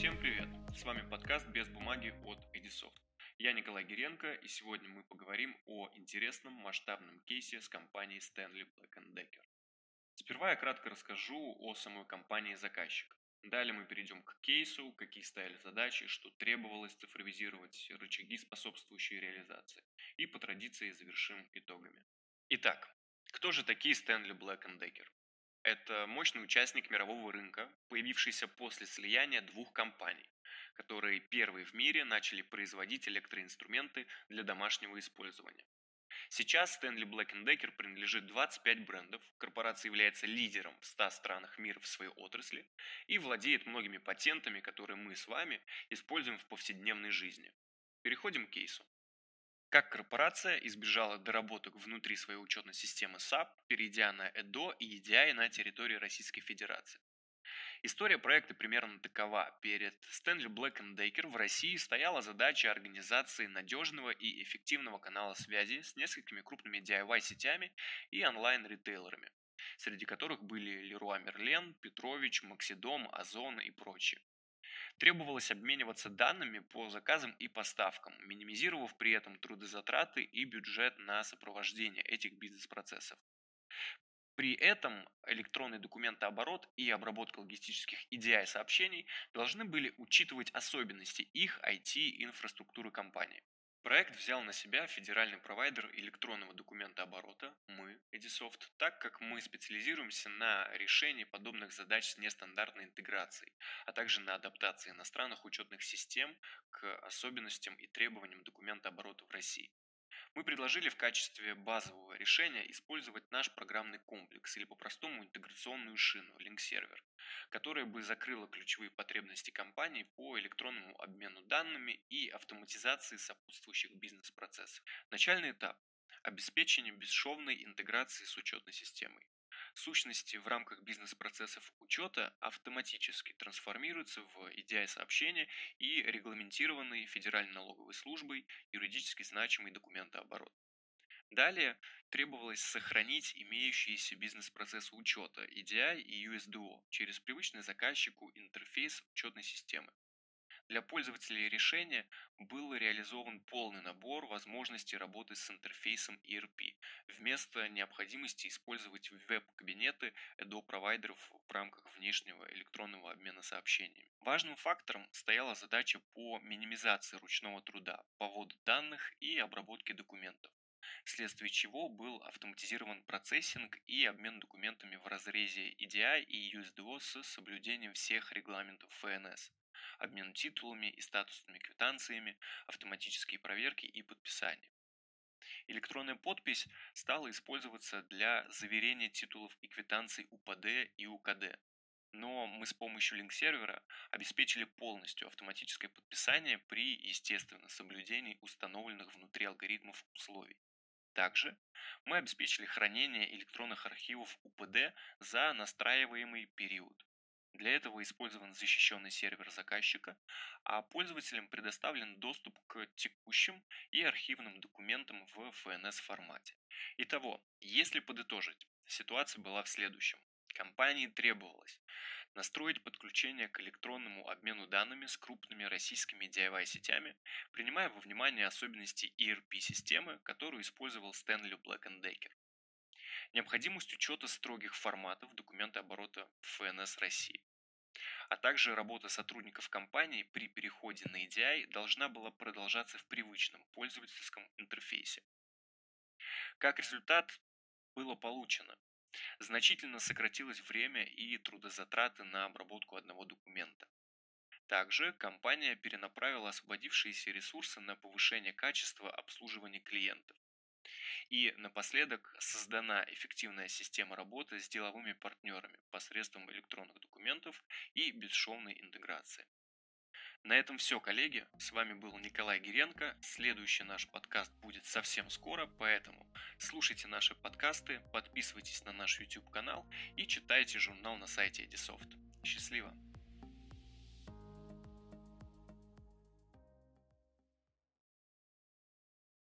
Всем привет! С вами подкаст «Без бумаги» от Edisoft. Я Николай Гиренко, и сегодня мы поговорим о интересном масштабном кейсе с компанией Stanley Black & Decker. Сперва я кратко расскажу о самой компании заказчика. Далее мы перейдем к кейсу, какие стояли задачи, что требовалось цифровизировать, рычаги, способствующие реализации. И по традиции завершим итогами. Итак, кто же такие Stanley Black & Decker? Это мощный участник мирового рынка, появившийся после слияния двух компаний, которые первые в мире начали производить электроинструменты для домашнего использования. Сейчас Stanley Black & Decker принадлежит 25 брендов, корпорация является лидером в 100 странах мира в своей отрасли и владеет многими патентами, которые мы с вами используем в повседневной жизни. Переходим к кейсу. Как корпорация избежала доработок внутри своей учетной системы SAP, перейдя на ЭДО и EDI на территории Российской Федерации. История проекта примерно такова. Перед Stanley Black & Decker в России стояла задача организации надежного и эффективного канала связи с несколькими крупными DIY-сетями и онлайн-ритейлерами, среди которых были Leroy Merlin, Петрович, Максидом, Ozon и прочие. Требовалось обмениваться данными по заказам и поставкам, минимизировав при этом трудозатраты и бюджет на сопровождение этих бизнес-процессов. При этом электронный документооборот и обработка логистических EDI-сообщений должны были учитывать особенности их IT-инфраструктуры компании. Проект взял на себя федеральный провайдер электронного документооборота, мы, Edisoft, так как мы специализируемся на решении подобных задач с нестандартной интеграцией, а также на адаптации иностранных учетных систем к особенностям и требованиям документооборота в России. Мы предложили в качестве базового решения использовать наш программный комплекс или по-простому интеграционную шину LinkServer, которая бы закрыла ключевые потребности компании по электронному обмену данными и автоматизации сопутствующих бизнес-процессов. Начальный этап – обеспечение бесшовной интеграции с учетной системой. Сущности в рамках бизнес-процессов учета автоматически трансформируются в EDI-сообщения и регламентированные Федеральной налоговой службой юридически значимый документооборот. Далее требовалось сохранить имеющиеся бизнес-процессы учета EDI и USDO через привычный заказчику интерфейс учетной системы. Для пользователей решения был реализован полный набор возможностей работы с интерфейсом ERP вместо необходимости использовать веб-кабинеты EDO-провайдеров в рамках внешнего электронного обмена сообщениями. Важным фактором стояла задача по минимизации ручного труда, поводу данных и обработке документов, вследствие чего был автоматизирован процессинг и обмен документами в разрезе EDI и USDO с соблюдением всех регламентов ФНС. Обмен титулами и статусными квитанциями, автоматические проверки и подписания. Электронная подпись стала использоваться для заверения титулов и квитанций УПД и УКД. Но мы с помощью LinkServer обеспечили полностью автоматическое подписание при, естественно, соблюдении установленных внутри алгоритмов условий. Также мы обеспечили хранение электронных архивов УПД за настраиваемый период. Для этого использован защищенный сервер заказчика, а пользователям предоставлен доступ к текущим и архивным документам в ФНС формате. Итого, если подытожить, ситуация была в следующем. Компании требовалось настроить подключение к электронному обмену данными с крупными российскими DIY-сетями, принимая во внимание особенности ERP-системы, которую использовал Stanley Black & Decker. Необходимость учета строгих форматов документооборота ФНС России. А также работа сотрудников компании при переходе на EDI должна была продолжаться в привычном пользовательском интерфейсе. Как результат, было получено. Значительно сократилось время и трудозатраты на обработку одного документа. Также компания перенаправила освободившиеся ресурсы на повышение качества обслуживания клиентов. И напоследок создана эффективная система работы с деловыми партнерами посредством электронных документов и бесшовной интеграции. На этом все, коллеги. С вами был Николай Гиренко. Следующий наш подкаст будет совсем скоро, поэтому слушайте наши подкасты, подписывайтесь на наш YouTube-канал и читайте журнал на сайте Edisoft. Счастливо!